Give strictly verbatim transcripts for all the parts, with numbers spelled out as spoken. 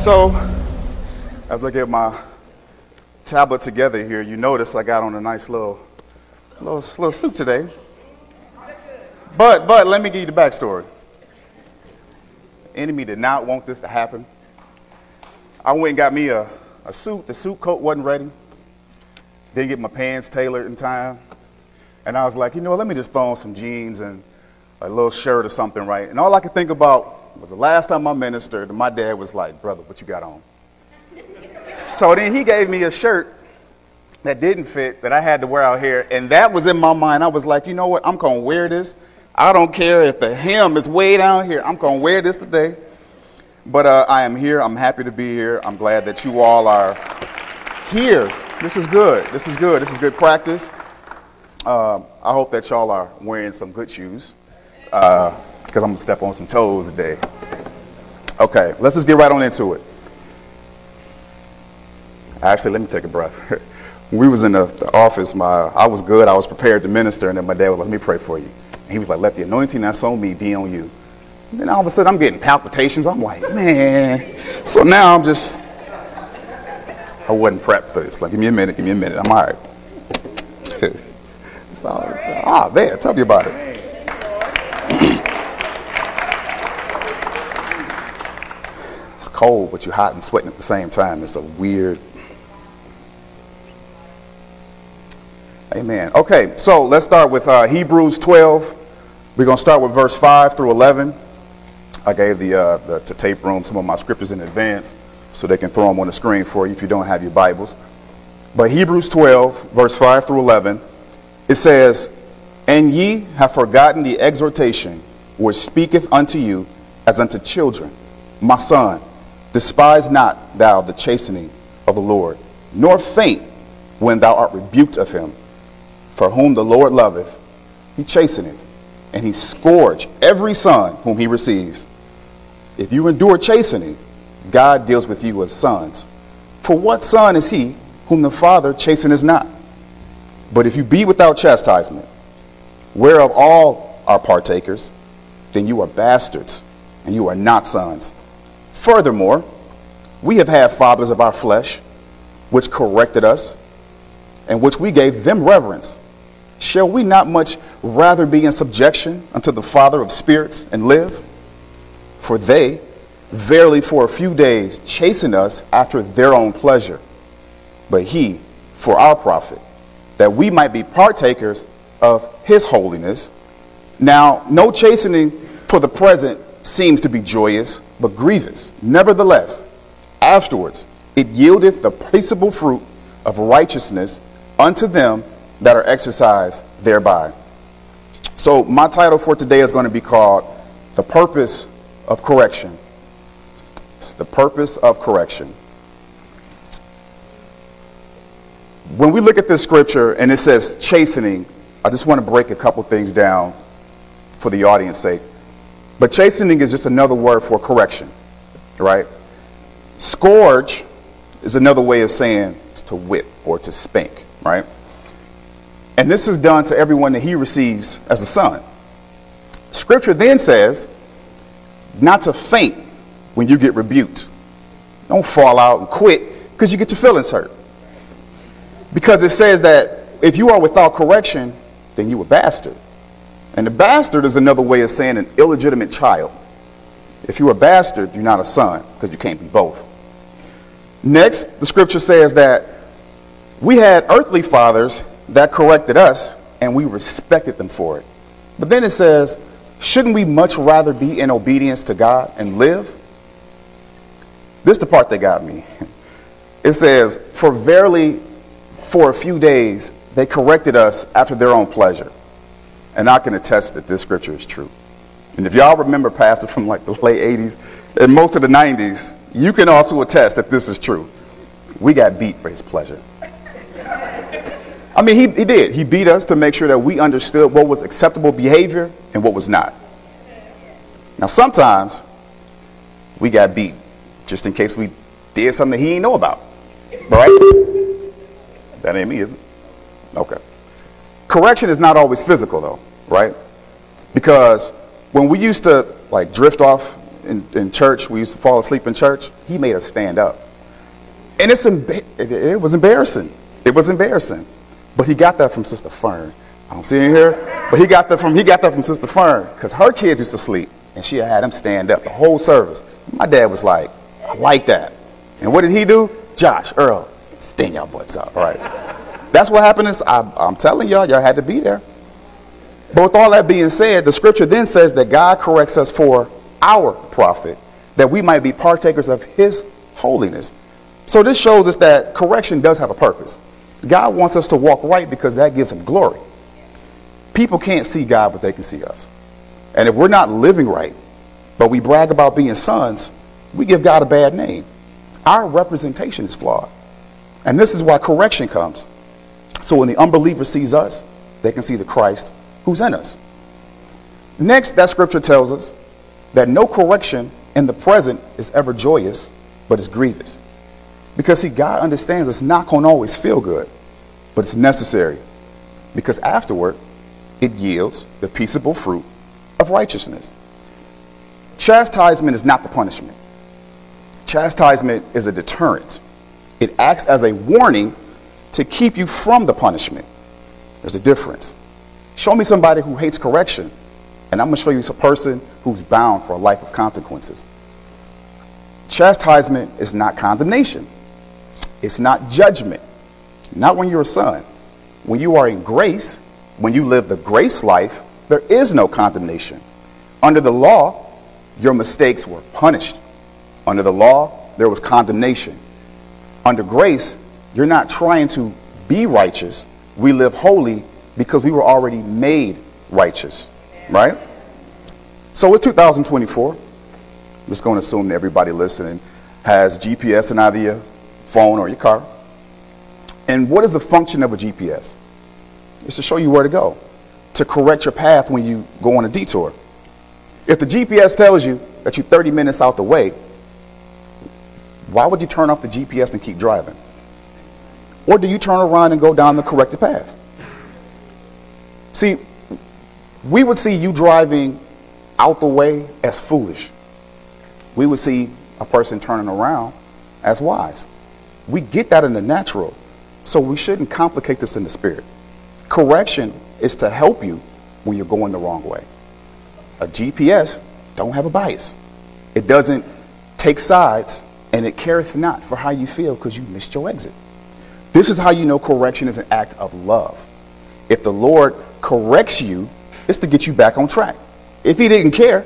So, as I get my tablet together here, you notice I got on a nice little, little, little suit today. But, but let me give you the backstory. Enemy did not want this to happen. I went and got me a, a suit. The suit coat wasn't ready. Didn't get my pants tailored in time. And I was like, you know, let me just throw on some jeans and a little shirt or something, right? And all I could think about was the last time I ministered, my dad was like, brother, what you got on? So then he gave me a shirt that didn't fit, that I had to wear out here. And that was in my mind. I was like, you know what? I'm going to wear this. I don't care if the hem is way down here. I'm going to wear this today. But uh, I am here. I'm happy to be here. I'm glad that you all are here. This is good. This is good. This is good practice. Uh, I hope that y'all are wearing some good shoes. Uh because I'm going to step on some toes today. Okay, let's just get right on into it. Actually, let me take a breath. When we was in the, the office, my I was good. I was prepared to minister, and then my dad was like, let me pray for you. And he was like, let the anointing that's on me be on you. And then all of a sudden, I'm getting palpitations. I'm like, man. So now I'm just, I wasn't prepped for this. Like, give me a minute, give me a minute. I'm all right. It's all right. Ah, man, tell me about it. It's cold, but you're hot and sweating at the same time. It's a weird. Amen. Okay, so let's start with uh, Hebrews twelve. We're going to start with verse five through eleven. I gave the, uh, the to tape room some of my scriptures in advance so they can throw them on the screen for you if you don't have your Bibles. But Hebrews twelve, verse five through eleven, it says, and ye have forgotten the exhortation which speaketh unto you as unto children. My son, despise not thou the chastening of the Lord, nor faint when thou art rebuked of him. For whom the Lord loveth, he chasteneth, and he scourge every son whom he receives. If you endure chastening, God deals with you as sons. For what son is he whom the father chasteneth not? But if you be without chastisement, whereof all are partakers, then you are bastards, and you are not sons. Furthermore, we have had fathers of our flesh, which corrected us, and which we gave them reverence. Shall we not much rather be in subjection unto the Father of spirits and live? For they, verily for a few days, chasten us after their own pleasure, but he for our profit, that we might be partakers of his holiness. Now, no chastening for the present seems to be joyous, but grievous. Nevertheless, afterwards it yieldeth the peaceable fruit of righteousness unto them that are exercised thereby. So my title for today is going to be called The Purpose of Correction. It's the purpose of correction. When we look at this scripture and it says chastening, I just want to break a couple things down for the audience's sake. But chastening is just another word for correction, right? Scourge is another way of saying to whip or to spank, right? And this is done to everyone that he receives as a son. Scripture then says not to faint when you get rebuked. Don't fall out and quit because you get your feelings hurt. Because it says that if you are without correction, then you a bastard. And a bastard is another way of saying an illegitimate child. If you're a bastard, you're not a son, because you can't be both. Next, the scripture says that we had earthly fathers that corrected us, and we respected them for it. But then it says, shouldn't we much rather be in obedience to God and live? This is the part that got me. It says, for verily, for a few days, they corrected us after their own pleasure. And I can attest that this scripture is true. And if y'all remember, Pastor, from like the late eighties and most of the nineties, you can also attest that this is true. We got beat for his pleasure. I mean, he, he did. He beat us to make sure that we understood what was acceptable behavior and what was not. Now, sometimes we got beat just in case we did something that he didn't know about. Right? That ain't me, is it? Okay. Correction is not always physical, though, right? Because when we used to like drift off in, in church, we used to fall asleep in church, he made us stand up. And it's emba- it, it was embarrassing. It was embarrassing. But he got that from Sister Fern. I don't see him here, but he got that from he got that from Sister Fern, because her kids used to sleep, and she had them stand up the whole service. My dad was like, I like that. And what did he do? Josh, Earl, stand y'all butts up, all right? That's what happened. Is I, I'm telling y'all, y'all had to be there. But with all that being said, the scripture then says that God corrects us for our profit, that we might be partakers of his holiness. So this shows us that correction does have a purpose. God wants us to walk right because that gives him glory. People can't see God, but they can see us. And if we're not living right, but we brag about being sons, we give God a bad name. Our representation is flawed. And this is why correction comes. So when the unbeliever sees us, they can see the Christ who's in us. Next, that scripture tells us that no correction in the present is ever joyous, but is grievous. Because, see, God understands it's not going to always feel good, but it's necessary. Because afterward, it yields the peaceable fruit of righteousness. Chastisement is not the punishment. Chastisement is a deterrent. It acts as a warning to keep you from the punishment. There's a difference. Show me somebody who hates correction, and I'm going to show you a person who's bound for a life of consequences. Chastisement is not condemnation. It's not judgment. Not when you're a son. When you are in grace, when you live the grace life, there is no condemnation. Under the law, your mistakes were punished. Under the law, there was condemnation. Under grace, you're not trying to be righteous. We live holy because we were already made righteous, right? So it's two thousand twenty-four. I'm just going to assume that everybody listening has G P S in either your phone or your car. And what is the function of a G P S? It's to show you where to go, to correct your path when you go on a detour. If the G P S tells you that you're thirty minutes out the way, why would you turn off the G P S and keep driving? Or do you turn around and go down the corrected path? See, we would see you driving out the way as foolish. We would see a person turning around as wise. We get that in the natural, so we shouldn't complicate this in the spirit. Correction is to help you when you're going the wrong way. A G P S don't have a bias. It doesn't take sides, and it careth not for how you feel because you missed your exit. This is how you know correction is an act of love. If the Lord corrects you, it's to get you back on track. If he didn't care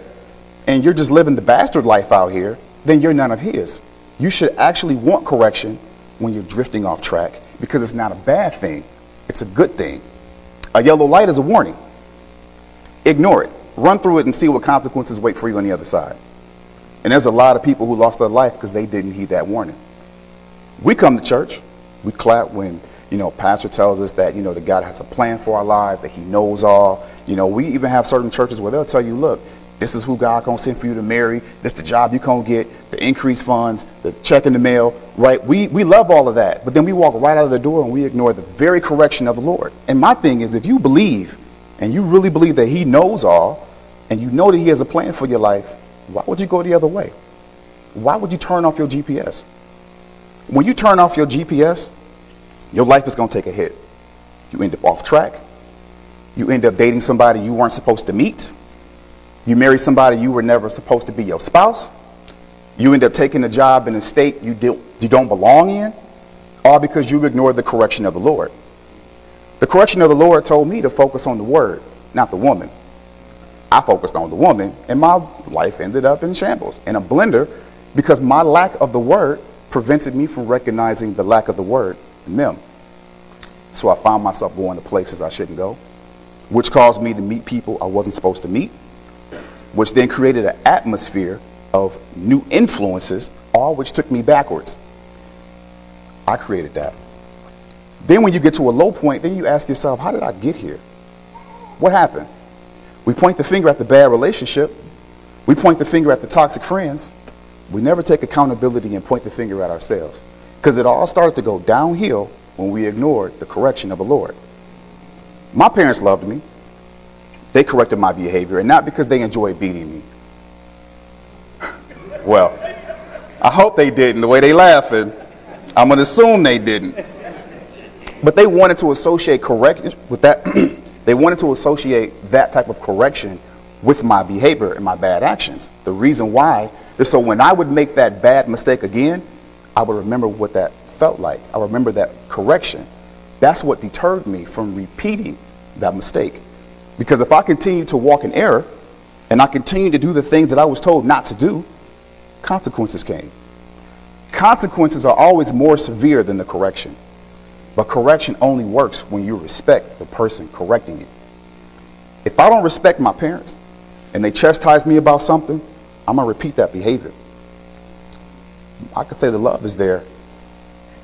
and you're just living the bastard life out here, then you're none of his. You should actually want correction when you're drifting off track, because it's not a bad thing. It's a good thing. A yellow light is a warning. Ignore it. Run through it and see what consequences wait for you on the other side. And there's a lot of people who lost their life because they didn't heed that warning. We come to church. We clap when, you know, pastor tells us that, you know, that God has a plan for our lives, that he knows all. You know, we even have certain churches where they'll tell you, look, this is who God going to send for you to marry. This is the job you're going to get, the increased funds, the check in the mail, right? We we love all of that. But then we walk right out of the door and we ignore the very correction of the Lord. And my thing is, if you believe and you really believe that he knows all and you know that he has a plan for your life, why would you go the other way? Why would you turn off your G P S? When you turn off your G P S, your life is going to take a hit. You end up off track. You end up dating somebody you weren't supposed to meet. You marry somebody you were never supposed to be your spouse. You end up taking a job in a state you, did, you don't belong in, all because you ignored the correction of the Lord. The correction of the Lord told me to focus on the word, not the woman. I focused on the woman, and my life ended up in shambles, in a blender, because my lack of the word prevented me from recognizing the lack of the word in them. So I found myself going to places I shouldn't go, which caused me to meet people I wasn't supposed to meet, which then created an atmosphere of new influences, all which took me backwards. I created that. Then when you get to a low point, then you ask yourself, how did I get here? What happened? We point the finger at the bad relationship. We point the finger at the toxic friends. We never take accountability and point the finger at ourselves, because it all started to go downhill when we ignored the correction of the Lord. My parents loved me. They corrected my behavior, and not because they enjoyed beating me. Well, I hope they didn't. The way they laughing, I'm going to assume they didn't. But they wanted to associate correction with that. They wanted to associate that type of correction with my behavior and my bad actions. The reason why is so when I would make that bad mistake again, I would remember what that felt like. I remember that correction. That's what deterred me from repeating that mistake. Because if I continue to walk in error and I continue to do the things that I was told not to do, consequences came. Consequences are always more severe than the correction. But correction only works when you respect the person correcting you. If I don't respect my parents and they chastise me about something, I'm going to repeat that behavior. I could say the love is there,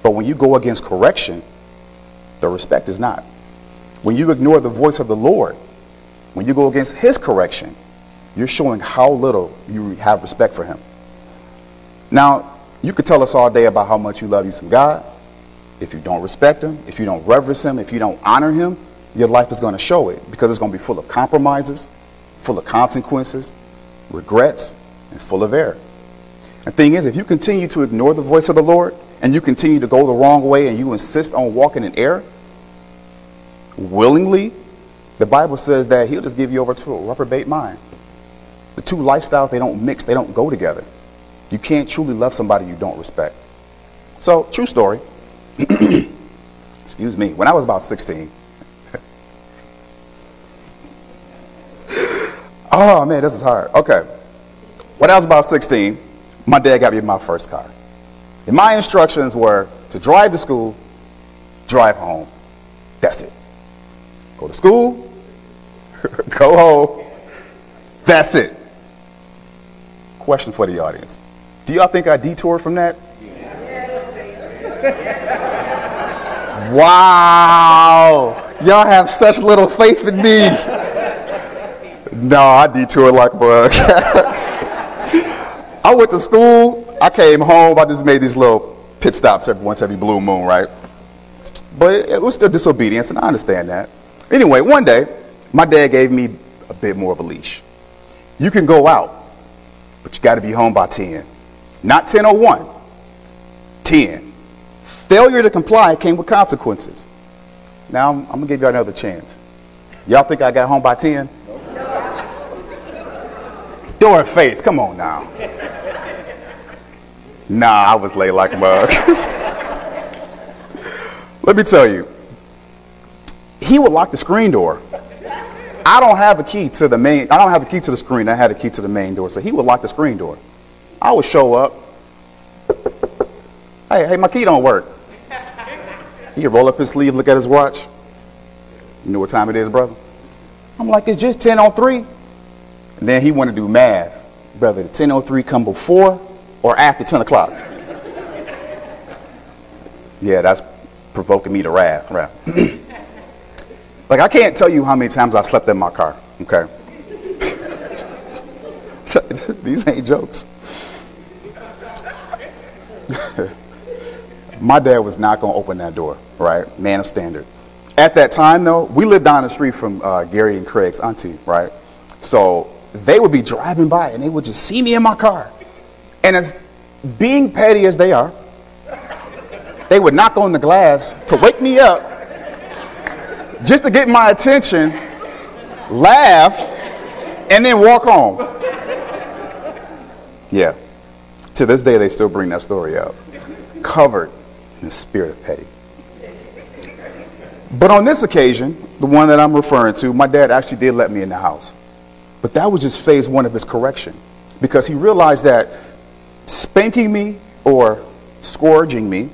but when you go against correction, the respect is not. When you ignore the voice of the Lord, when you go against his correction, you're showing how little you have respect for him. Now, you could tell us all day about how much you love you some God. If you don't respect him, if you don't reverence him, if you don't honor him, your life is going to show it, because it's going to be full of compromises, full of consequences, regrets, and full of error. The thing is, if you continue to ignore the voice of the Lord and you continue to go the wrong way and you insist on walking in error willingly, the Bible says that he'll just give you over to a reprobate mind. The two lifestyles, they don't mix, they don't go together. You can't truly love somebody you don't respect. So, true story. Excuse me. When I was about sixteen, oh man, this is hard. Okay. When I was about sixteen, my dad got me my first car. And my instructions were to drive to school, drive home. That's it. Go to school, go home. That's it. Question for the audience. Do y'all think I detoured from that? Yeah. Wow. Y'all have such little faith in me. No, I detoured like a bug. I went to school. I came home. I just made these little pit stops every once every blue moon, right? But it, it was still disobedience, and I understand that. Anyway, one day, my dad gave me a bit more of a leash. You can go out, but you got to be home by ten. Not ten oh one, ten. Failure to comply came with consequences. Now, I'm, I'm going to give y'all another chance. Y'all think I got home by ten? Door of faith, come on now. Nah, I was late like a mug. Let me tell you, he would lock the screen door. I don't have a key to the main, I don't have a key to the screen. I had a key to the main door, so he would lock the screen door. I would show up. Hey, hey, my key don't work. He'd roll up his sleeve, look at his watch. You know what time it is, brother? I'm like, it's just ten oh three. And then he wanted to do math. Brother, did ten oh three come before or after ten o'clock? Yeah, that's provoking me to wrath. Right? Like, I can't tell you how many times I slept in my car, okay? These ain't jokes. My dad was not going to open that door, right? Man of standard. At that time, though, we lived down the street from uh, Gary and Craig's auntie, right? So they would be driving by and they would just see me in my car. And as being petty as they are, they would knock on the glass to wake me up just to get my attention, laugh, and then walk home. Yeah. To this day, they still bring that story up, covered in the spirit of petty. But on this occasion, the one that I'm referring to, my dad actually did let me in the house. But that was just phase one of his correction, because he realized that spanking me or scourging me,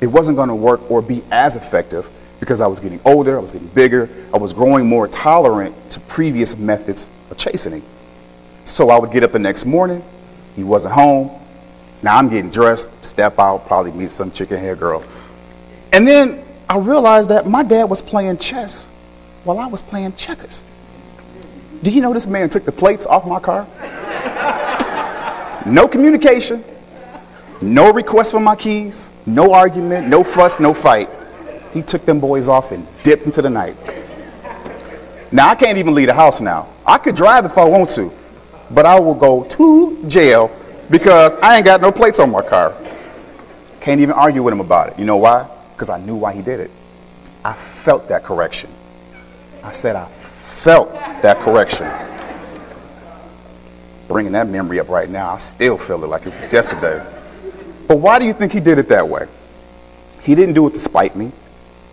it wasn't going to work or be as effective, because I was getting older, I was getting bigger, I was growing more tolerant to previous methods of chastening. So I would get up the next morning, he wasn't home, now I'm getting dressed, step out, probably meet some chicken hair girl. And then I realized that my dad was playing chess while I was playing checkers. Do you know this man took the plates off my car? No communication, no request for my keys, no argument, no fuss, no fight. He took them boys off and dipped into the night. Now, I can't even leave the house now. I could drive if I want to, but I will go to jail because I ain't got no plates on my car. Can't even argue with him about it. You know why? Because I knew why he did it. I felt that correction. I said I felt that correction. Bringing that memory up right now, I still feel it like it was yesterday. But why do you think he did it that way? He didn't do it to spite me.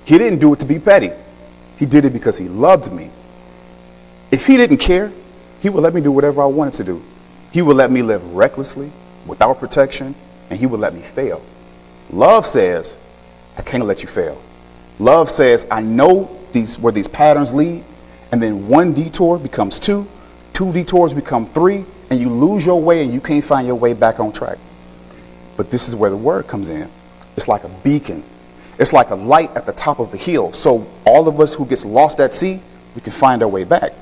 He didn't do it to be petty. He did it because he loved me. If he didn't care, he would let me do whatever I wanted to do. He would let me live recklessly, without protection, and he would let me fail. Love says, I can't let you fail. Love says, I know these where these patterns lead, and then one detour becomes two, two detours become three, and you lose your way and you can't find your way back on track. But this is where the word comes in. It's like a beacon. It's like a light at the top of the hill. So all of us who gets lost at sea, we can find our way back.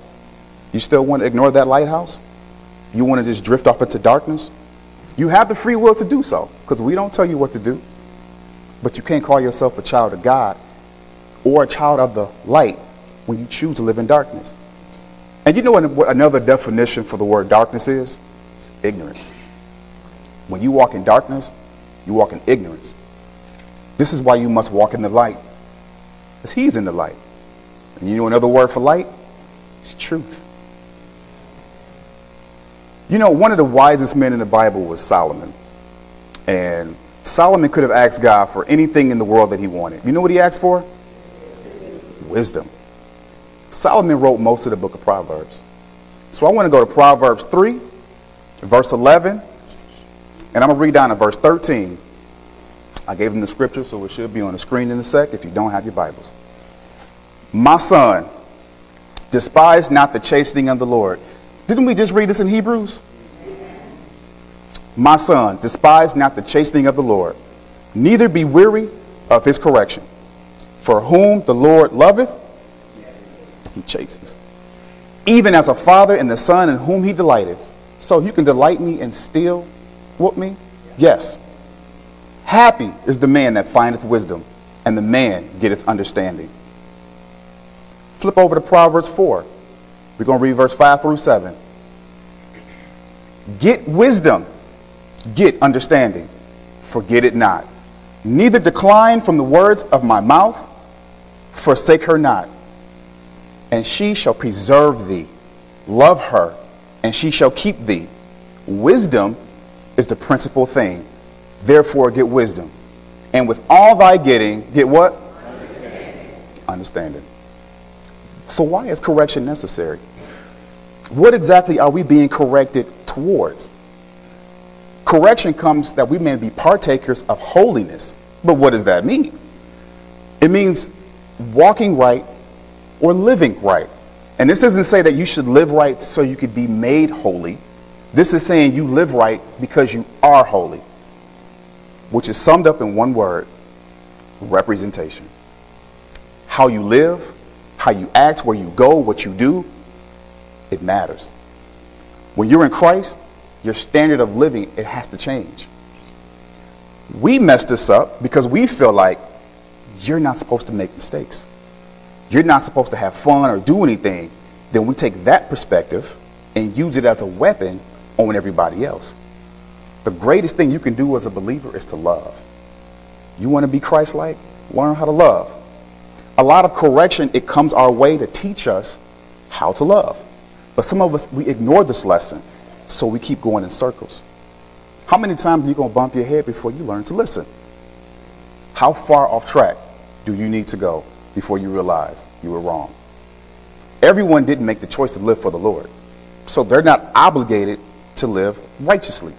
You still want to ignore that lighthouse? You want to just drift off into darkness? You have the free will to do so, because we don't tell you what to do. But you can't call yourself a child of God or a child of the light when you choose to live in darkness. And you know what another definition for the word darkness is? It's ignorance. When you walk in darkness, you walk in ignorance. This is why you must walk in the light, because he's in the light. And you know another word for light? It's truth. You know, one of the wisest men in the Bible was Solomon. And Solomon could have asked God for anything in the world that he wanted. You know what he asked for? Wisdom. Solomon wrote most of the book of Proverbs. So I want to go to Proverbs three, verse eleven, and I'm going to read down to verse thirteen. I gave him the scripture, so it should be on the screen in a sec if you don't have your Bibles. My son, despise not the chastening of the Lord. Didn't we just read this in Hebrews? My son, despise not the chastening of the Lord, neither be weary of his correction. For whom the Lord loveth, he chastens. Even as a father and the son in whom he delighteth. So you can delight me and still whoop me? Yes. Happy is the man that findeth wisdom, and the man getteth understanding. Flip over to Proverbs four. We're going to read verse five through seven. Get wisdom, get understanding, forget it not. Neither decline from the words of my mouth, forsake her not. And she shall preserve thee. Love her, and she shall keep thee. Wisdom is the principal thing. Therefore, get wisdom. And with all thy getting, get what? Understanding. Understanding. So why is correction necessary? What exactly are we being corrected towards? Correction comes that we may be partakers of holiness. But what does that mean? It means walking right or living right. And this doesn't say that you should live right so you could be made holy. This is saying you live right because you are holy, which is summed up in one word: representation. How you live, how you act, where you go, what you do, it matters. When you're in Christ, your standard of living, it has to change. We mess this up because we feel like you're not supposed to make mistakes. You're not supposed to have fun or do anything. Then we take that perspective and use it as a weapon on everybody else. The greatest thing you can do as a believer is to love. You want to be Christ-like? Learn how to love. A lot of correction, it comes our way to teach us how to love. But some of us, we ignore this lesson, so we keep going in circles. How many times are you going to bump your head before you learn to listen? How far off track do you need to go before you realize you were wrong? Everyone didn't make the choice to live for the Lord, so they're not obligated to live righteously.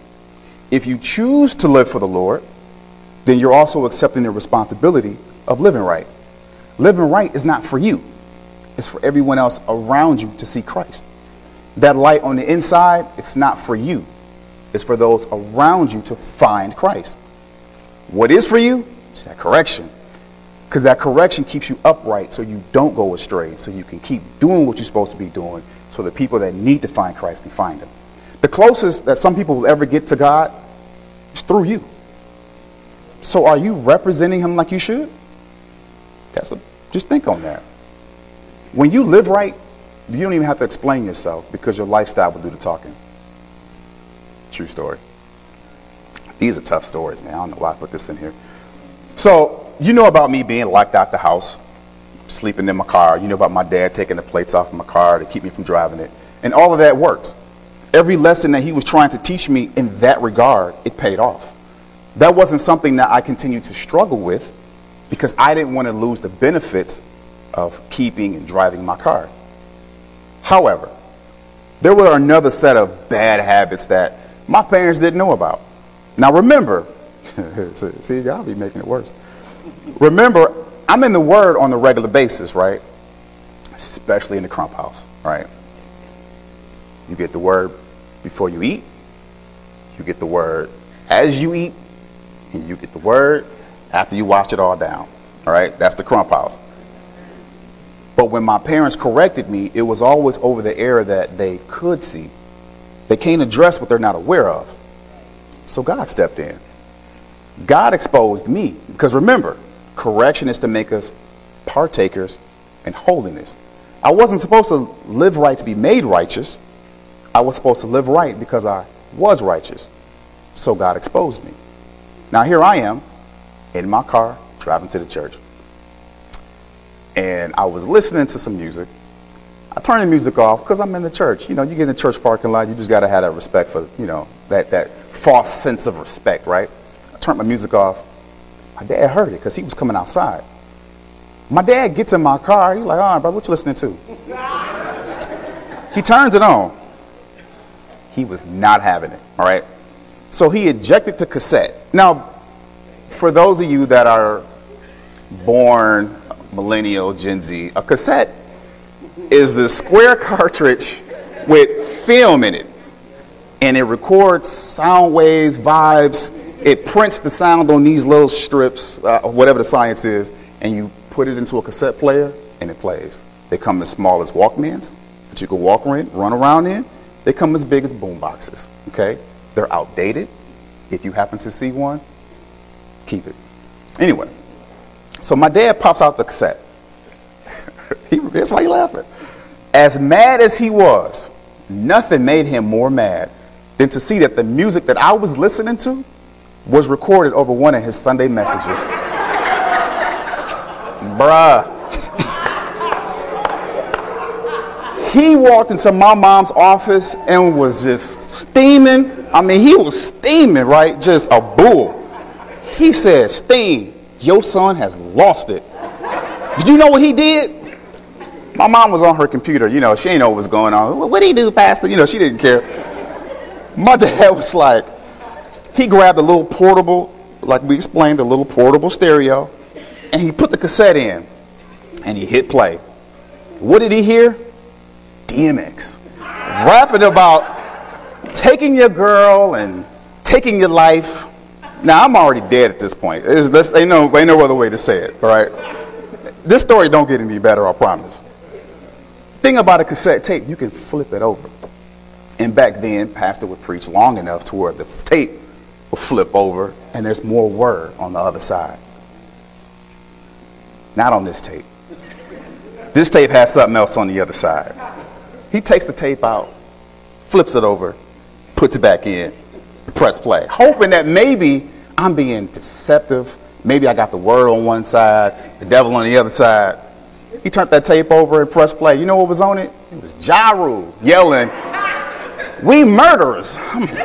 If you choose to live for the Lord, then you're also accepting the responsibility of living right. Living right is not for you. It's for everyone else around you to see Christ. That light on the inside, it's not for you. It's for those around you to find Christ. What is for you is that correction, because that correction keeps you upright so you don't go astray, so you can keep doing what you're supposed to be doing, so the people that need to find Christ can find him. The closest that some people will ever get to God is through you. So are you representing him like you should? That's a, just think on that. When you live right, you don't even have to explain yourself, because your lifestyle will do the talking. True story. These are tough stories, man. I don't know why I put this in here. So you know about me being locked out the house, sleeping in my car. You know about my dad taking the plates off of my car to keep me from driving it. And all of that worked. Every lesson that he was trying to teach me in that regard, it paid off. That wasn't something that I continued to struggle with because I didn't want to lose the benefits of keeping and driving my car. However, there were another set of bad habits that my parents didn't know about. Now remember, see, y'all be making it worse. Remember, I'm in the Word on a regular basis, right? Especially in the Crump house, right? You get the Word before you eat, you get the Word as you eat, and you get the Word after you wash it all down, all right? That's the Crump house. But when my parents corrected me, it was always over the error that they could see. They can't address what they're not aware of. So God stepped in. God exposed me. Because remember, correction is to make us partakers in holiness. I wasn't supposed to live right to be made righteous. I was supposed to live right because I was righteous. So God exposed me. Now here I am in my car driving to the church. And I was listening to some music. I turned the music off because I'm in the church. You know, you get in the church parking lot, you just got to have that respect for, you know, that, that false sense of respect, right? I turned my music off. My dad heard it because he was coming outside. My dad gets in my car. He's like, all right, brother, what you listening to? He turns it on. He was not having it, all right? So he ejected the cassette. Now, for those of you that are born millennial, Gen Z, a cassette is the square cartridge with film in it, and it records sound waves, vibes. It prints the sound on these little strips, uh, whatever the science is, and you put it into a cassette player and it plays. They come as small as Walkmans that you can walk in, run around in. They come as big as boomboxes. Okay, they're outdated. If you happen to see one, keep it. Anyway, so my dad pops out the cassette. He, that's why you're laughing. As mad as he was, nothing made him more mad than to see that the music that I was listening to was recorded over one of his Sunday messages. Bruh. He walked into my mom's office and was just steaming. I mean, he was steaming, right? Just a bull. He said, "Steam, your son has lost it." Did you know what he did? My mom was on her computer. You know, she didn't know what was going on. What did he do, Pastor? You know, she didn't care. My dad was like, he grabbed a little portable, like we explained, the little portable stereo, and he put the cassette in, and he hit play. What did he hear? D M X. Rapping about taking your girl and taking your life. Now, I'm already dead at this point. There's, ain't, no, ain't no other way to say it, all right? This story don't get any better, I promise. Thing about a cassette tape, you can flip it over. And back then, pastor would preach long enough to where the tape would flip over and there's more word on the other side. Not on this tape. This tape has something else on the other side. He takes the tape out, flips it over, puts it back in, press play, hoping that maybe I'm being deceptive. Maybe I got the word on one side, the devil on the other side. He turned that tape over and pressed play. You know what was on it? It was Ja Rule yelling, "We murderers." I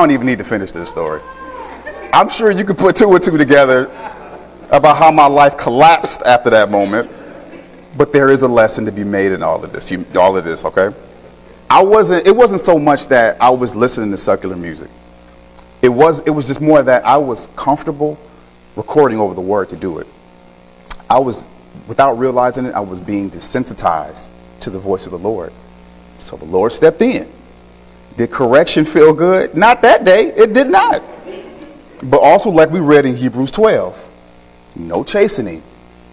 don't even need to finish this story. I'm sure you could put two or two together about how my life collapsed after that moment. But there is a lesson to be made in all of this. You, all of this, okay? I wasn't. It wasn't so much that I was listening to secular music. It was. It was just more that I was comfortable recording over the word to do it. I was, without realizing it, I was being desensitized to the voice of the Lord. So the Lord stepped in. Did correction feel good? Not that day. It did not. But also, like we read in Hebrews twelve, no chastening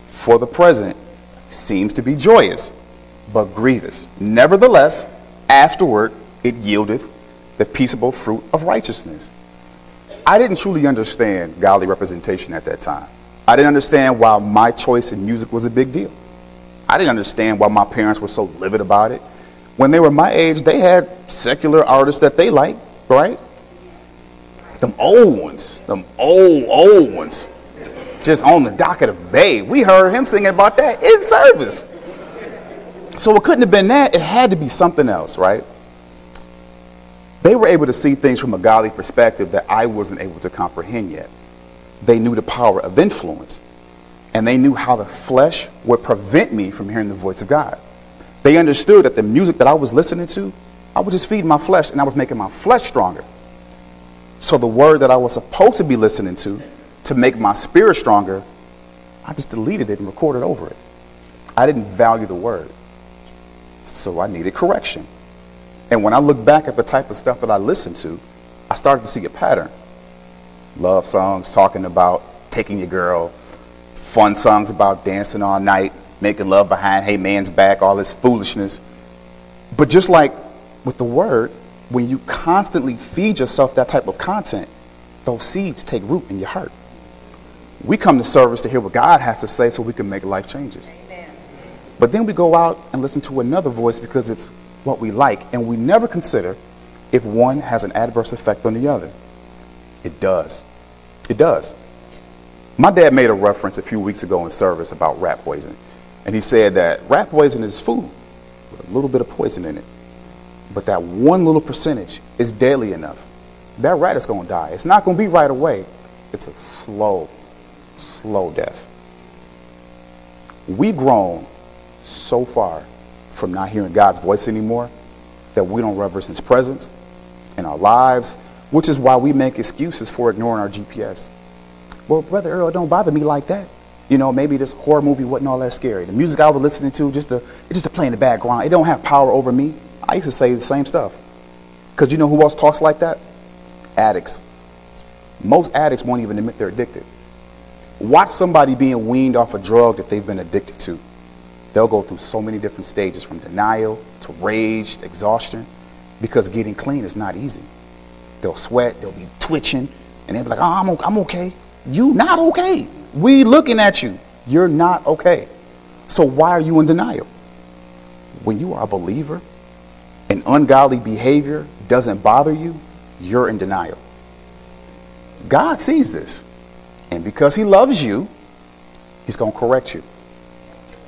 for the present seems to be joyous, but grievous. Nevertheless, afterward, it yieldeth the peaceable fruit of righteousness. I didn't truly understand godly representation at that time. I didn't understand why my choice in music was a big deal. I didn't understand why my parents were so livid about it. when they were my age, they had secular artists that they liked, right? Them old ones, them old, old ones, just on the docket of Bay. We heard him singing about that in service. So it couldn't have been that. It had to be something else, right? They were able to see things from a godly perspective that I wasn't able to comprehend yet. They knew the power of influence, and they knew how the flesh would prevent me from hearing the voice of God. They understood that the music that I was listening to, I was just feeding my flesh, and I was making my flesh stronger. So the word that I was supposed to be listening to, to make my spirit stronger, I just deleted it and recorded over it. I didn't value the word. So I needed correction. And when I look back at the type of stuff that I listened to, I started to see a pattern. Love songs talking about taking your girl, fun songs about dancing all night, making love behind hey man's back, all this foolishness. But just like with the word, when you constantly feed yourself that type of content, those seeds take root in your heart. We come to service to hear what God has to say so we can make life changes. Amen. But then we go out and listen to another voice because it's what we like, and we never consider if one has an adverse effect on the other. It does. It does. My dad made a reference a few weeks ago in service about rat poison, and he said that rat poison is food with a little bit of poison in it. But that one little percentage is deadly enough. That rat is going to die. It's not going to be right away. It's a slow, slow death. We've grown so far from not hearing God's voice anymore that we don't reverence his presence in our lives, which is why we make excuses for ignoring our G P S. Well, Brother Earl, don't bother me like that. You know, maybe this horror movie wasn't all that scary. The music I was listening to, just to, it just to play in the background. It don't have power over me. I used to say the same stuff. Because you know who else talks like that? Addicts. Most addicts won't even admit they're addicted. Watch somebody being weaned off a drug that they've been addicted to. They'll go through so many different stages, from denial to rage, exhaustion, because getting clean is not easy. They'll sweat, they'll be twitching, and they'll be like, oh, I'm, I'm okay. You not okay. We looking at you. You're not okay. So why are you in denial? When you are a believer, and ungodly behavior doesn't bother you, you're in denial. God sees this. And because he loves you, he's going to correct you.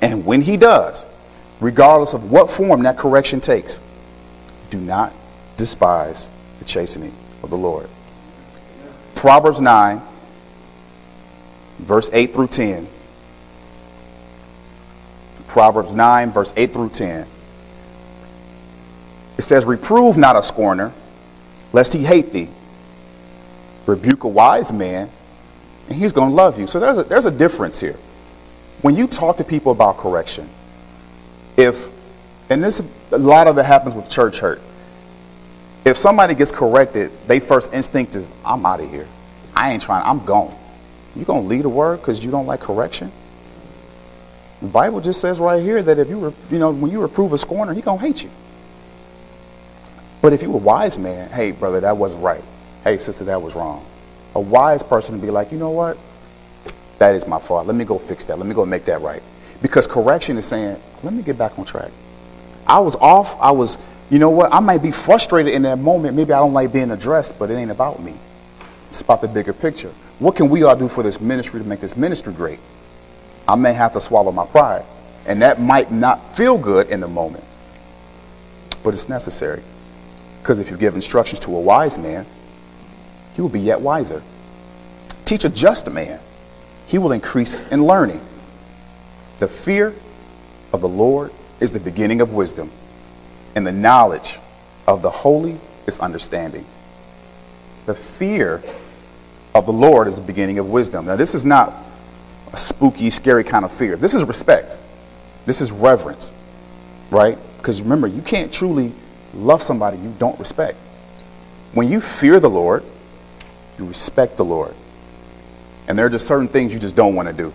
And when he does, regardless of what form that correction takes, do not despise the chastening of the Lord. Proverbs nine, verse eight through ten. Proverbs nine, verse eight through ten. It says, reprove not a scorner, lest he hate thee. Rebuke a wise man, and he's going to love you. So there's a, there's a difference here. When you talk to people about correction, if, and this, a lot of it happens with church hurt. If somebody gets corrected, their first instinct is, I'm out of here. I ain't trying, I'm gone. You going to leave the word because you don't like correction? The Bible just says right here that if you were, you know, when you reprove a scorner, he's going to hate you. But if you were a wise man, hey, brother, that wasn't right. Hey, sister, that was wrong. A wise person would be like, you know what? That is my fault. Let me go fix that. Let me go make that right. Because correction is saying, let me get back on track. I was off. I was, you know what? I might be frustrated in that moment. Maybe I don't like being addressed, but it ain't about me. It's about the bigger picture. What can we all do for this ministry to make this ministry great? I may have to swallow my pride. And that might not feel good in the moment, but it's necessary. Because if you give instructions to a wise man, he will be yet wiser. Teach a just man, he will increase in learning. The fear of the Lord is the beginning of wisdom, and the knowledge of the holy is understanding. The fear of the Lord is the beginning of wisdom. Now, this is not a spooky, scary kind of fear. This is respect. This is reverence, right? Because remember, you can't truly love somebody you don't respect. When you fear the Lord, you respect the Lord. And there are just certain things you just don't want to do.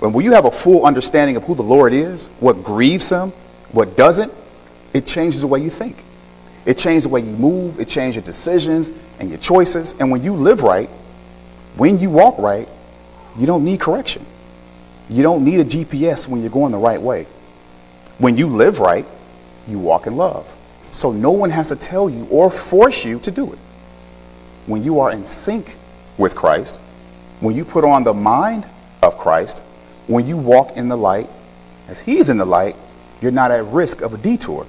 But when you have a full understanding of who the Lord is, what grieves him, what doesn't, it changes the way you think. It changes the way you move. It changes your decisions and your choices. And when you live right, when you walk right, you don't need correction. You don't need a G P S when you're going the right way. When you live right, you walk in love. So no one has to tell you or force you to do it. When you are in sync with Christ, when you put on the mind of Christ, when you walk in the light as he's in the light, you're not at risk of a detour.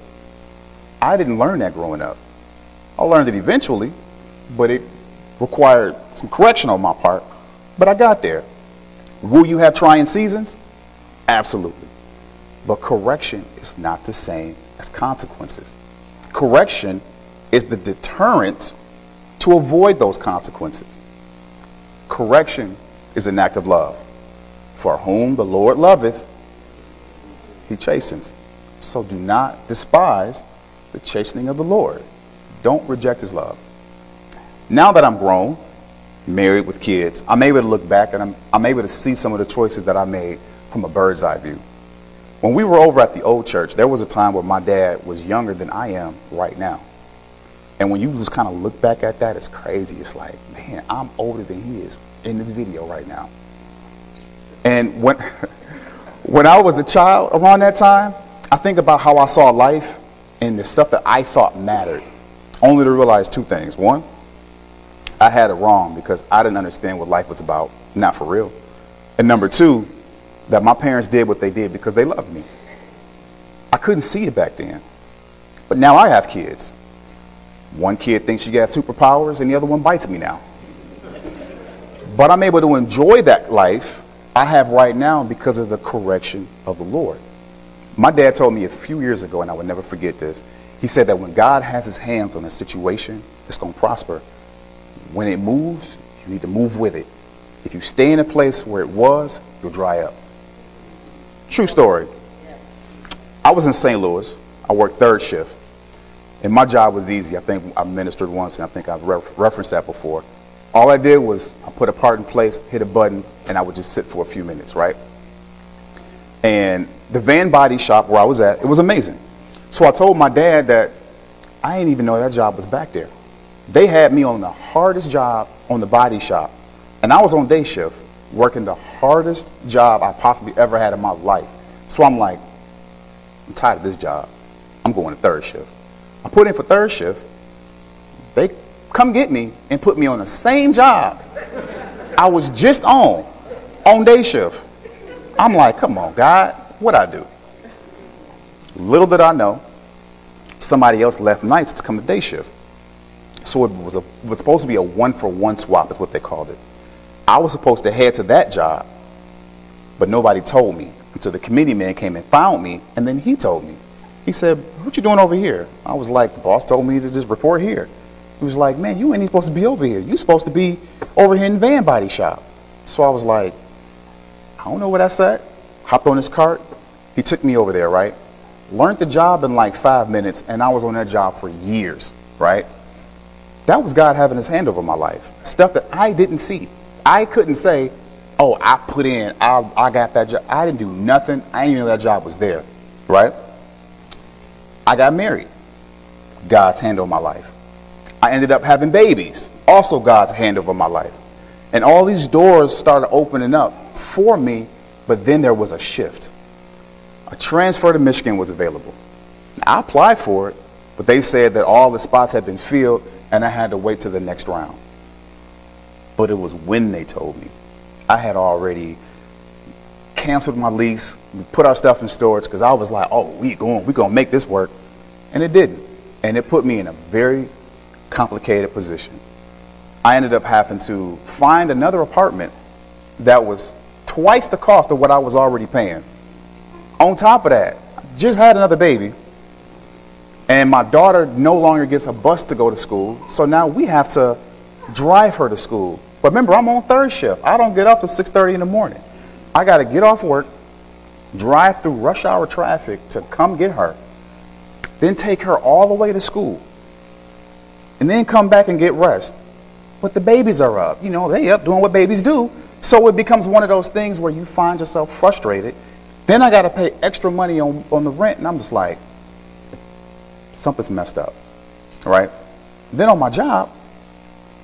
I didn't learn that growing up. I learned it eventually, but it required some correction on my part, but I got there. Will you have trying seasons? Absolutely. But correction is not the same as consequences. Correction is the deterrent to avoid those consequences. Correction is an act of love. For whom the Lord loveth, he chastens. So do not despise the chastening of the Lord. Don't reject his love. Now that I'm grown, married with kids, I'm able to look back and I'm, I'm able to see some of the choices that I made from a bird's eye view. When we were over at the old church, there was a time where my dad was younger than I am right now. And when you just kind of look back at that, it's crazy. It's like, man, I'm older than he is in this video right now. And when, when I was a child around that time, I think about how I saw life and the stuff that I thought mattered, only to realize two things. One, I had it wrong because I didn't understand what life was about, not for real. And number two, that my parents did what they did because they loved me. I couldn't see it back then. But now I have kids. One kid thinks she got superpowers and the other one bites me now. But I'm able to enjoy that life I have right now because of the correction of the Lord. My dad told me a few years ago, and I would never forget this. He said that when God has his hands on a situation, it's going to prosper. When it moves, you need to move with it. If you stay in a place where it was, you'll dry up. True story. I was in Saint Louis. I worked third shift. And my job was easy. I think I ministered once, and I think I've re- referenced that before. All I did was I put a part in place, hit a button, and I would just sit for a few minutes, right? And the van body shop where I was at, it was amazing. So I told my dad that I didn't even know that job was back there. They had me on the hardest job on the body shop, and I was on day shift working the hardest job I possibly ever had in my life. So I'm like, I'm tired of this job. I'm going to third shift. I put in for third shift. They come get me and put me on the same job I was just on, on day shift. I'm like, come on, God, what'd I do? Little did I know, somebody else left nights to come to day shift. So it was, a, it was supposed to be a one-for-one swap, is what they called it. I was supposed to head to that job, but nobody told me until the committee man came and found me, and then he told me. He said, what you doing over here? I was like, the boss told me to just report here. He was like, man, you ain't supposed to be over here. You supposed to be over here in the van body shop. So I was like, I don't know where that's at. Hopped on his cart. He took me over there, right? Learned the job in like five minutes, and I was on that job for years, right? That was God having his hand over my life. Stuff that I didn't see. I couldn't say, oh, I put in, I, I got that job. I didn't do nothing. I didn't even know that job was there, right? I got married. God's hand over my life. I ended up having babies. Also God's hand over my life. And all these doors started opening up for me, but then there was a shift. A transfer to Michigan was available. I applied for it, but they said that all the spots had been filled and I had to wait till the next round. But it was when they told me. I had already canceled my lease. We put our stuff in storage because I was like, oh, we going, we going to make this work. And it didn't. And it put me in a very complicated position. I ended up having to find another apartment that was twice the cost of what I was already paying. On top of that, I just had another baby, and my daughter no longer gets a bus to go to school, so now we have to drive her to school. But remember, I'm on third shift. I don't get up till six thirty in the morning. I got to get off work, drive through rush hour traffic to come get her, then take her all the way to school, and then come back and get rest. But the babies are up. You know, they up doing what babies do. So it becomes one of those things where you find yourself frustrated. Then I got to pay extra money on, on the rent, and I'm just like, something's messed up, right? Then on my job,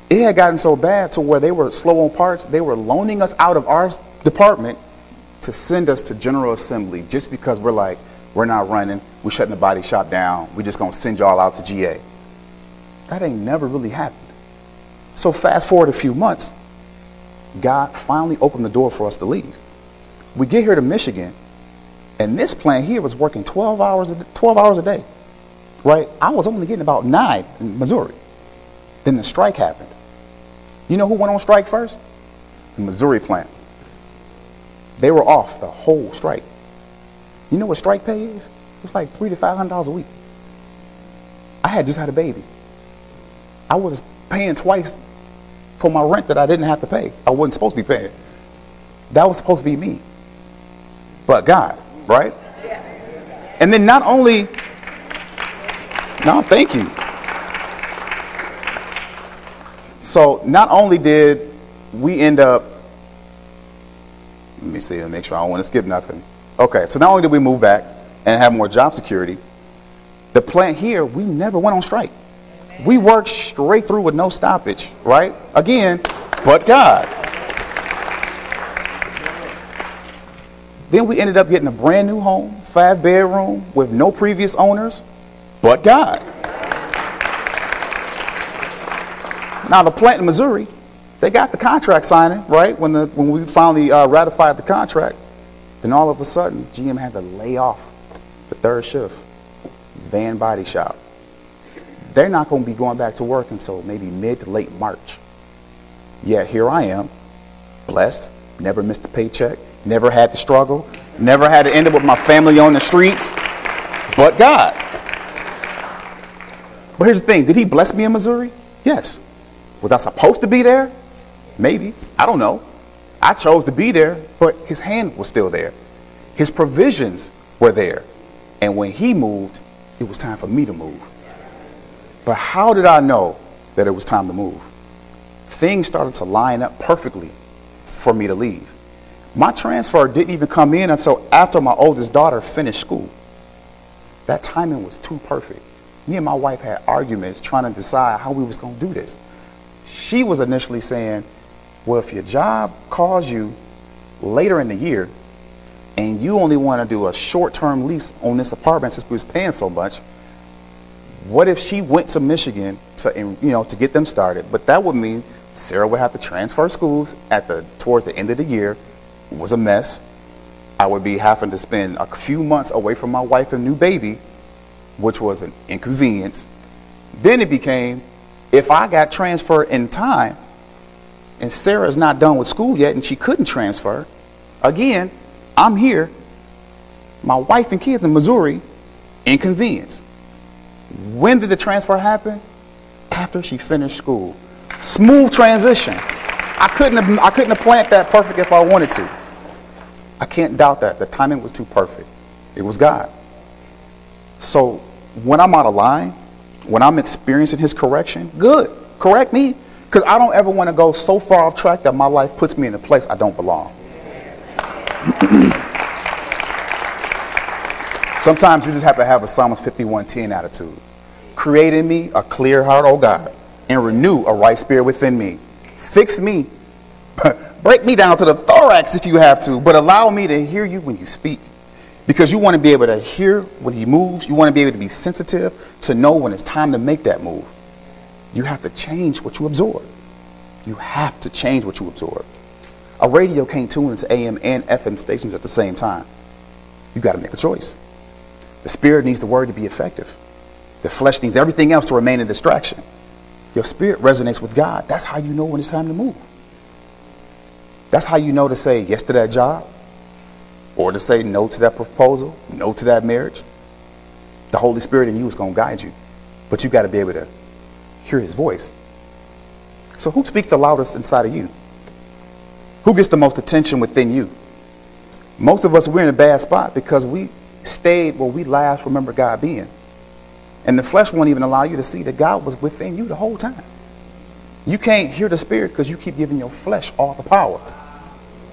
it had gotten so bad to where they were slow on parts. They were loaning us out of our department to send us to General Assembly just because we're like, We're not running. We're shutting the body shop down. We're just going to send y'all out to G A. That ain't never really happened. So fast forward a few months, God finally opened the door for us to leave. We get here to Michigan, and this plant here was working twelve hours, twelve hours a day, right? I was only getting about nine in Missouri. Then the strike happened. You know who went on strike first? The Missouri plant. They were off the whole strike. You know what strike pay is? It's like three to five hundred dollars a week. I had just had a baby. I was paying twice for my rent that I didn't have to pay. I wasn't supposed to be paying. That was supposed to be me, but God, right? Yeah. And then not only, no, thank you. So not only did we end up, let me see and make sure I don't want to skip nothing. Okay, so not only did we move back and have more job security, the plant here, we never went on strike. We worked straight through with no stoppage, right? Again, but God. Then we ended up getting a brand new home, five bedroom with no previous owners, but God. Now the plant in Missouri, they got the contract signing, right? When the when we finally uh, ratified the contract, then all of a sudden G M had to lay off the third shift, Van Body Shop. They're not going to be going back to work until maybe mid to late March. Yet here I am, blessed, never missed a paycheck, never had to struggle, never had to end up with my family on the streets, but God. But here's the thing, did he bless me in Missouri? Yes. Was I supposed to be there? Maybe, I don't know. I chose to be there, but his hand was still there. His provisions were there. And when he moved, it was time for me to move. But how did I know that it was time to move? Things started to line up perfectly for me to leave. My transfer didn't even come in until after my oldest daughter finished school. That timing was too perfect. Me and my wife had arguments trying to decide how we was going to do this. She was initially saying, well, if your job calls you later in the year and you only want to do a short-term lease on this apartment since we was paying so much, what if she went to Michigan to, you know, to get them started? But that would mean Sarah would have to transfer schools at the towards the end of the year. It was a mess. I would be having to spend a few months away from my wife and new baby, which was an inconvenience. Then it became, if I got transferred in time and Sarah's not done with school yet and she couldn't transfer, again, I'm here, my wife and kids in Missouri, inconvenience. When did the transfer happen? After she finished school. Smooth transition. I couldn't have, I couldn't have planned that perfect if I wanted to. I can't doubt that. The timing was too perfect. It was God. So when I'm out of line, when I'm experiencing his correction, good. Correct me. Because I don't ever want to go so far off track that my life puts me in a place I don't belong. Sometimes you just have to have a Psalms fifty-one ten attitude. Create in me a clear heart, O God, and renew a right spirit within me. Fix me. Break me down to the thorax if you have to, but allow me to hear you when you speak. Because you want to be able to hear when he moves. You want to be able to be sensitive to know when it's time to make that move. You have to change what you absorb. You have to change what you absorb. A radio can't tune into A M and F M stations at the same time. You got to make a choice. The spirit needs the word to be effective. The flesh needs everything else to remain a distraction. Your spirit resonates with God. That's how you know when it's time to move. That's how you know to say yes to that job or to say no to that proposal, no to that marriage. The Holy Spirit in you is going to guide you, but you got to be able to hear his voice. So who speaks the loudest inside of you? Who gets the most attention within you? Most of us, we're in a bad spot because we stayed where we last remember God being. And the flesh won't even allow you to see that God was within you the whole time. You can't hear the spirit because you keep giving your flesh all the power.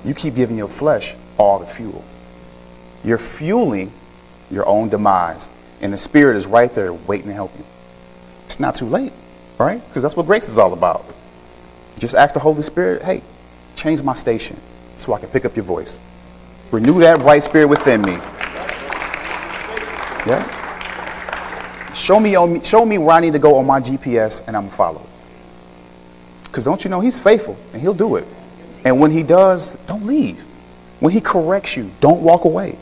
You keep giving your flesh all the fuel. You're fueling your own demise. And the spirit is right there waiting to help you. It's not too late, right? Because that's what grace is all about. Just ask the Holy Spirit, hey, change my station so I can pick up your voice. Renew that right spirit within me. Yeah? Show me, on, show me where I need to go on my G P S, and I'm followed. Because don't you know he's faithful, and he'll do it. And when he does, don't leave. When he corrects you, don't walk away.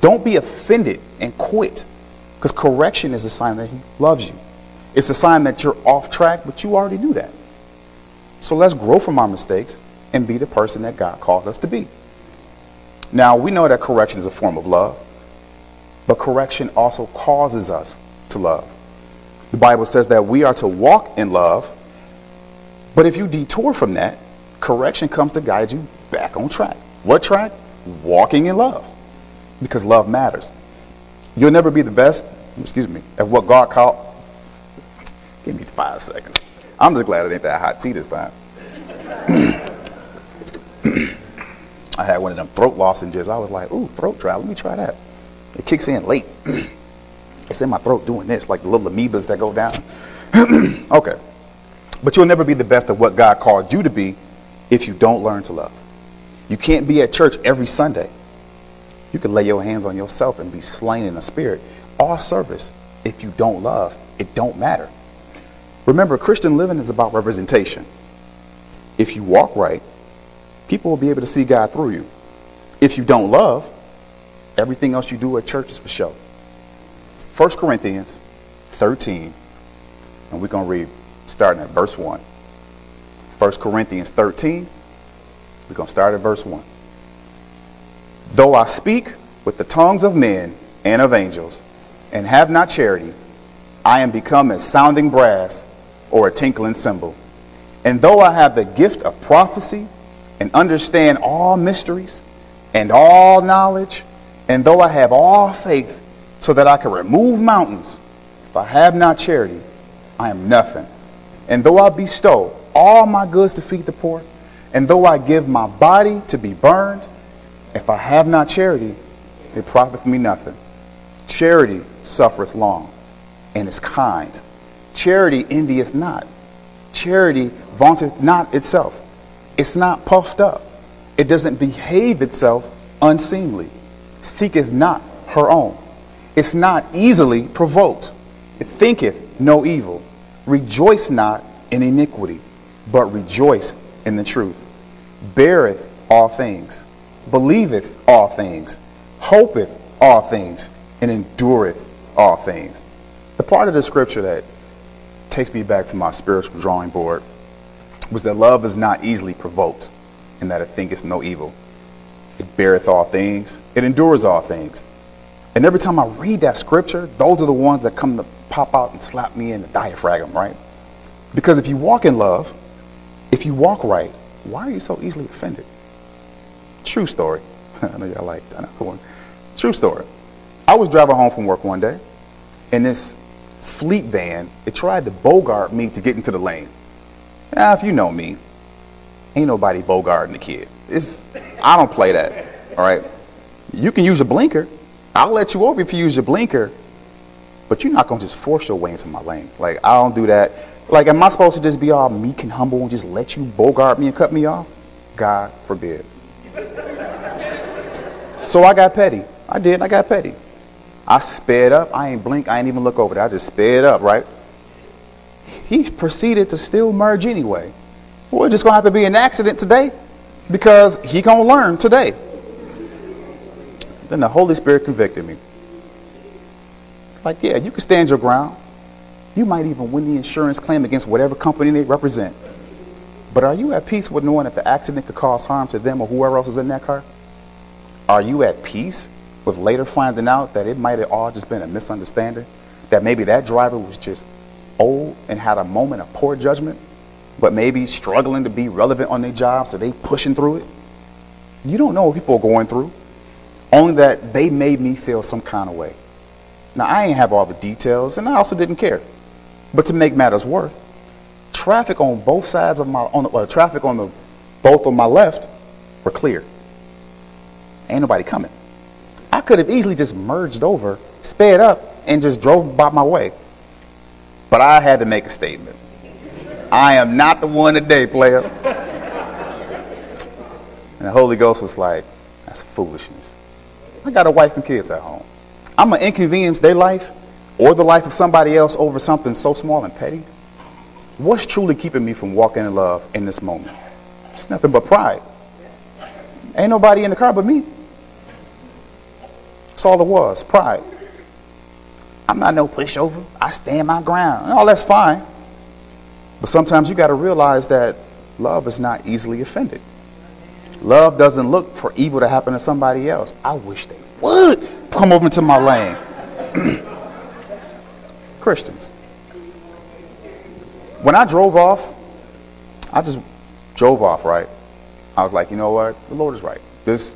Don't be offended and quit. Because correction is a sign that he loves you. It's a sign that you're off track, but you already knew that. So let's grow from our mistakes and be the person that God called us to be. Now, we know that correction is a form of love, but correction also causes us to love. The Bible says that we are to walk in love, but if you detour from that, correction comes to guide you back on track. What track? Walking in love, because love matters. You'll never be the best, excuse me, at what God called. Give me five seconds. I'm just glad it ain't that hot tea this time. I had one of them throat lozenges. I was like, ooh, throat dry. Let me try that. It kicks in late. It's in my throat doing this, like the little amoebas that go down. Okay. But you'll never be the best at what God called you to be if you don't learn to love. You can't be at church every Sunday. You can lay your hands on yourself and be slain in the spirit. All service, if you don't love, it don't matter. Remember, Christian living is about representation. If you walk right, people will be able to see God through you. If you don't love, everything else you do at church is for show. First Corinthians thirteen, and we're going to read starting at verse one. First Corinthians thirteen, we're going to start at verse one. Though I speak with the tongues of men and of angels, and have not charity, I am become as sounding brass or a tinkling cymbal. And though I have the gift of prophecy and understand all mysteries and all knowledge, and though I have all faith so that I can remove mountains, if I have not charity, I am nothing. And though I bestow all my goods to feed the poor, and though I give my body to be burned, if I have not charity, it profiteth me nothing. Charity suffereth long and is kind. Charity envieth not. Charity vaunteth not itself. It's not puffed up. It doesn't behave itself unseemly. Seeketh not her own. It's not easily provoked. It thinketh no evil. Rejoice not in iniquity, but rejoice in the truth. Beareth all things. Believeth all things. Hopeth all things. And endureth all things. The part of the scripture that takes me back to my spiritual drawing board was that love is not easily provoked, and that it thinketh no evil. It beareth all things. It endures all things. And every time I read that scripture, those are the ones that come to pop out and slap me in the diaphragm, right? Because if you walk in love, if you walk right, why are you so easily offended? True story. I know y'all like another one. True story. I was driving home from work one day, and this fleet van, it tried to bogart me to get into the lane. Now, if you know me, ain't nobody bogarting the kid. It's, I don't play that, all right? You can use a blinker. I'll let you over if you use your blinker, but you're not going to just force your way into my lane. Like, I don't do that. Like, am I supposed to just be all meek and humble and just let you bogart me and cut me off? God forbid. So I got petty. I did. I got petty. I sped up. I ain't blink. I ain't even look over there. I just sped up, right? He proceeded to still merge anyway. We're just going to have to be an accident today, because he going to learn today. Then the Holy Spirit convicted me. Like, yeah, you can stand your ground. You might even win the insurance claim against whatever company they represent. But are you at peace with knowing that the accident could cause harm to them or whoever else is in that car? Are you at peace with later finding out that it might have all just been a misunderstanding? That maybe that driver was just old and had a moment of poor judgment, but maybe struggling to be relevant on their job, so they pushing through it. You don't know what people are going through. Only that they made me feel some kind of way. Now, I ain't have all the details, and I also didn't care. But to make matters worse, traffic on both sides of my on the, well, traffic on the both on my left were clear. Ain't nobody coming. I could have easily just merged over, sped up, and just drove by my way. But I had to make a statement. I am not the one today, player. And the Holy Ghost was like, that's foolishness. I got a wife and kids at home. I'm going to inconvenience their life or the life of somebody else over something so small and petty? What's truly keeping me from walking in love in this moment? It's nothing but pride. Ain't nobody in the car but me. That's all it was, pride. I'm not no pushover. I stand my ground. Oh, that's fine. But sometimes you got to realize that love is not easily offended. Love doesn't look for evil to happen to somebody else. I wish they would come over into my lane. Christians. When I drove off, I just drove off, right? I was like, you know what? The Lord is right. This,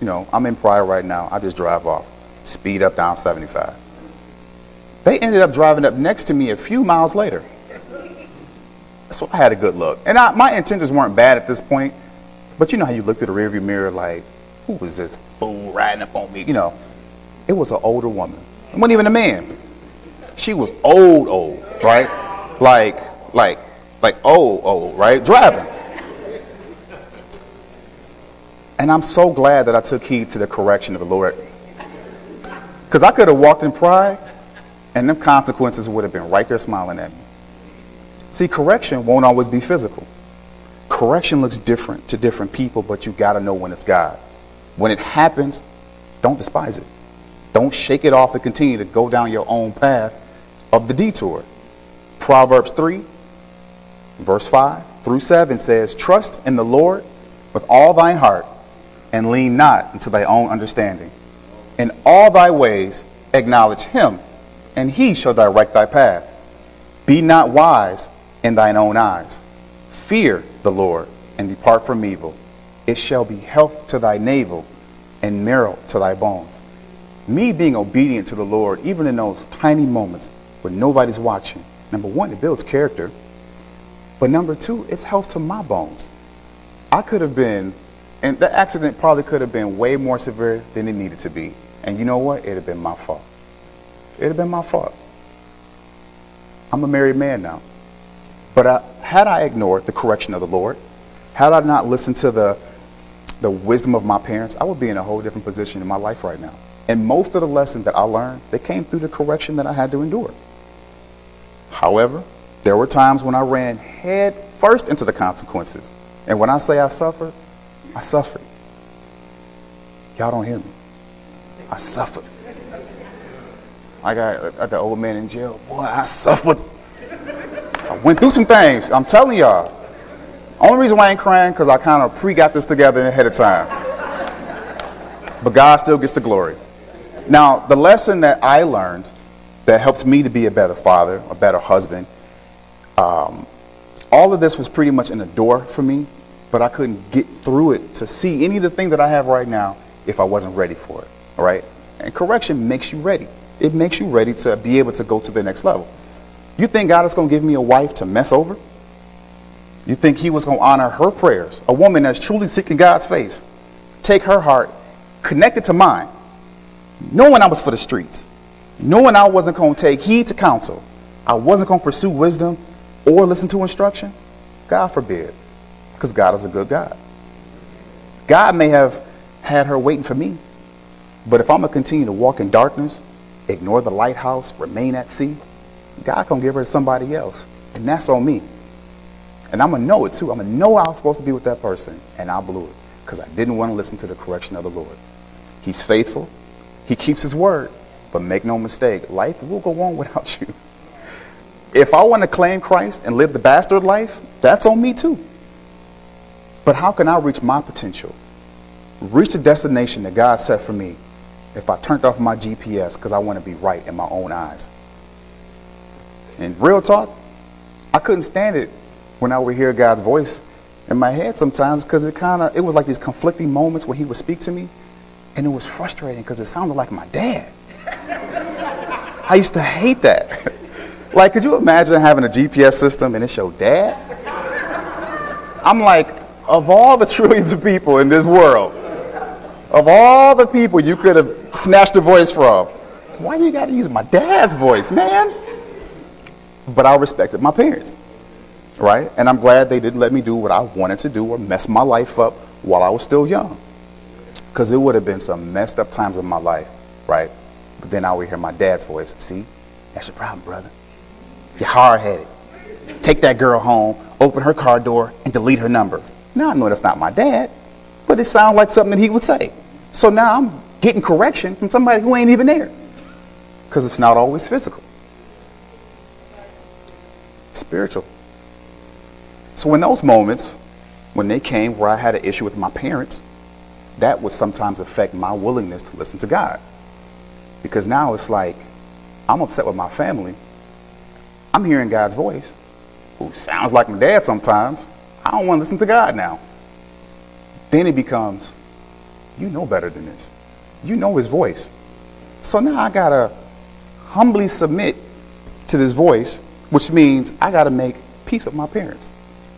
you know, I'm in pride right now. I just drive off. Speed up down seventy-five. They ended up driving up next to me a few miles later. So I had a good look. And I, my intentions weren't bad at this point. But you know how you looked at the rearview mirror like, who was this fool riding up on me? You know, it was an older woman. It wasn't even a man. She was old, old, right? Like, like, like old, old, right? Driving. And I'm so glad that I took heed to the correction of the Lord. Because I could have walked in pride and them consequences would have been right there smiling at me. See, correction won't always be physical. Correction looks different to different people, but you got to know when it's God. When it happens, don't despise it. Don't shake it off and continue to go down your own path of the detour. Proverbs three, verse five through seven says, trust in the Lord with all thine heart and lean not unto thy own understanding. In all thy ways acknowledge him, and he shall direct thy path. Be not wise in thine own eyes. Fear the Lord and depart from evil. It shall be health to thy navel and marrow to thy bones. Me being obedient to the Lord, even in those tiny moments when nobody's watching, number one, it builds character. But number two, it's health to my bones. I could have been, and the accident probably could have been way more severe than it needed to be. And you know what? It'd have been my fault. It'd have been my fault. I'm a married man now. But I, had I ignored the correction of the Lord, had I not listened to the, the wisdom of my parents, I would be in a whole different position in my life right now. And most of the lessons that I learned, they came through the correction that I had to endure. However, there were times when I ran head first into the consequences. And when I say I suffered, I suffered. Y'all don't hear me. I suffered. I got uh, the old man in jail. Boy, I suffered. I went through some things. I'm telling y'all. Only reason why I ain't crying because I kind of pre-got this together ahead of time. But God still gets the glory. Now, the lesson that I learned that helped me to be a better father, a better husband, um, all of this was pretty much in the door for me, but I couldn't get through it to see any of the things that I have right now if I wasn't ready for it. All right? And correction makes you ready. It makes you ready to be able to go to the next level. You think God is going to give me a wife to mess over? You think he was going to honor her prayers? A woman that's truly seeking God's face. Take her heart, connect it to mine. Knowing I was for the streets. Knowing I wasn't going to take heed to counsel. I wasn't going to pursue wisdom or listen to instruction. God forbid. Because God is a good God. God may have had her waiting for me. But if I'm going to continue to walk in darkness, ignore the lighthouse, remain at sea, God gonna give her to somebody else. And that's on me. And I'm gonna know it too. I'm gonna know I was supposed to be with that person. And I blew it. Because I didn't want to listen to the correction of the Lord. He's faithful. He keeps his word. But make no mistake, life will go on without you. If I want to claim Christ and live the bastard life, that's on me too. But how can I reach my potential? Reach the destination that God set for me if I turned off my G P S because I want to be right in my own eyes? And real talk, I couldn't stand it when I would hear God's voice in my head sometimes because it kind of, it was like these conflicting moments where he would speak to me. And it was frustrating because it sounded like my dad. I used to hate that. Like, could you imagine having a G P S system and it's your dad? I'm like, of all the trillions of people in this world, of all the people you could have snatched a voice from, why do you got to use my dad's voice, man? But I respected my parents, right? And I'm glad they didn't let me do what I wanted to do or mess my life up while I was still young. Because it would have been some messed up times in my life, right? But then I would hear my dad's voice. See, that's your problem, brother. You're hard-headed. Take that girl home, open her car door, and delete her number. Now I know that's not my dad, but it sounds like something that he would say. So now I'm getting correction from somebody who ain't even there. Because it's not always physical. Spiritual. So in those moments, when they came where I had an issue with my parents, that would sometimes affect my willingness to listen to God. Because now it's like, I'm upset with my family. I'm hearing God's voice, who sounds like my dad sometimes. I don't want to listen to God now. Then it becomes, you know better than this. You know his voice. So now I got to humbly submit to this voice, which means I got to make peace with my parents.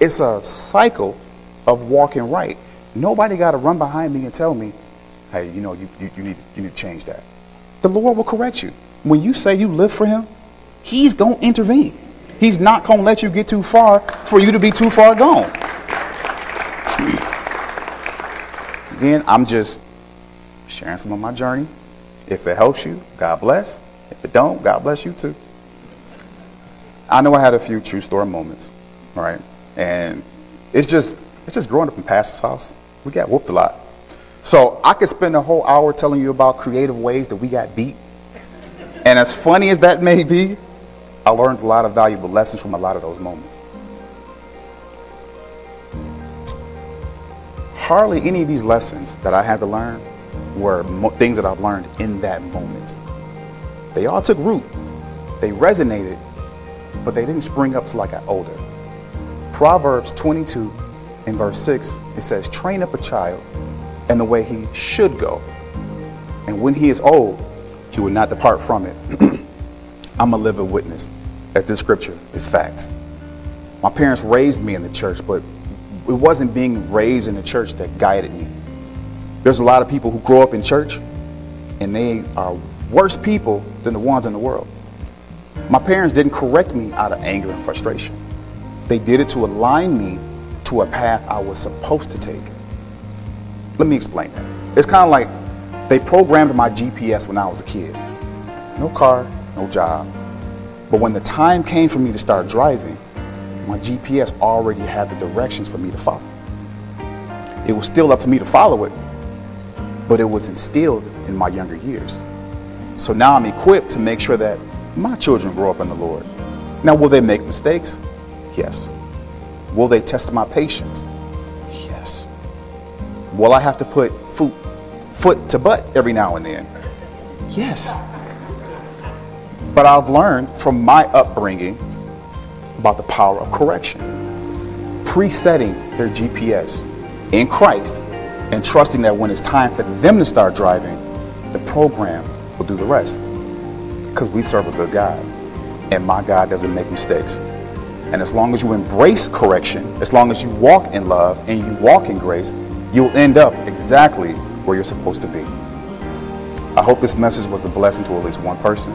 It's a cycle of walking right. Nobody got to run behind me and tell me, hey, you know, you, you, you, need, you need to change that. The Lord will correct you. When you say you live for him, he's going to intervene. He's not going to let you get too far for you to be too far gone. Again, I'm just sharing some of my journey. If it helps you, God bless. If it don't, God bless you too. I know I had a few true story moments, right? And it's just it's just growing up in pastor's house. We got whooped a lot. So I could spend a whole hour telling you about creative ways that we got beat. And as funny as that may be, I learned a lot of valuable lessons from a lot of those moments. Hardly any of these lessons that I had to learn were mo- things that I've learned in that moment. They all took root. They resonated, but they didn't spring up till I got older. Proverbs twenty-two in verse six, it says, train up a child in the way he should go, and when he is old, he will not depart from it. I'm a living witness that this scripture is fact. My parents raised me in the church, but it wasn't being raised in the church that guided me. There's a lot of people who grow up in church and they are worse people than the ones in the world. My parents didn't correct me out of anger and frustration. They did it to align me to a path I was supposed to take. Let me explain that. It's kind of like they programmed my G P S when I was a kid. No car, no job. But when the time came for me to start driving, my G P S already had the directions for me to follow. It was still up to me to follow it, but it was instilled in my younger years. So now I'm equipped to make sure that my children grow up in the Lord. Now, will they make mistakes? Yes. Will they test my patience? Yes. Will I have to put foot, foot to butt every now and then? Yes. But I've learned from my upbringing about the power of correction, presetting their G P S in Christ and trusting that when it's time for them to start driving, the program will do the rest. Because we serve a good God, and my God doesn't make mistakes. And as long as you embrace correction, as long as you walk in love and you walk in grace, you'll end up exactly where you're supposed to be. I hope this message was a blessing to at least one person,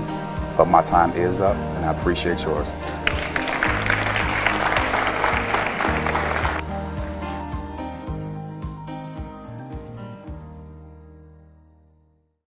but my time is up, and I appreciate yours.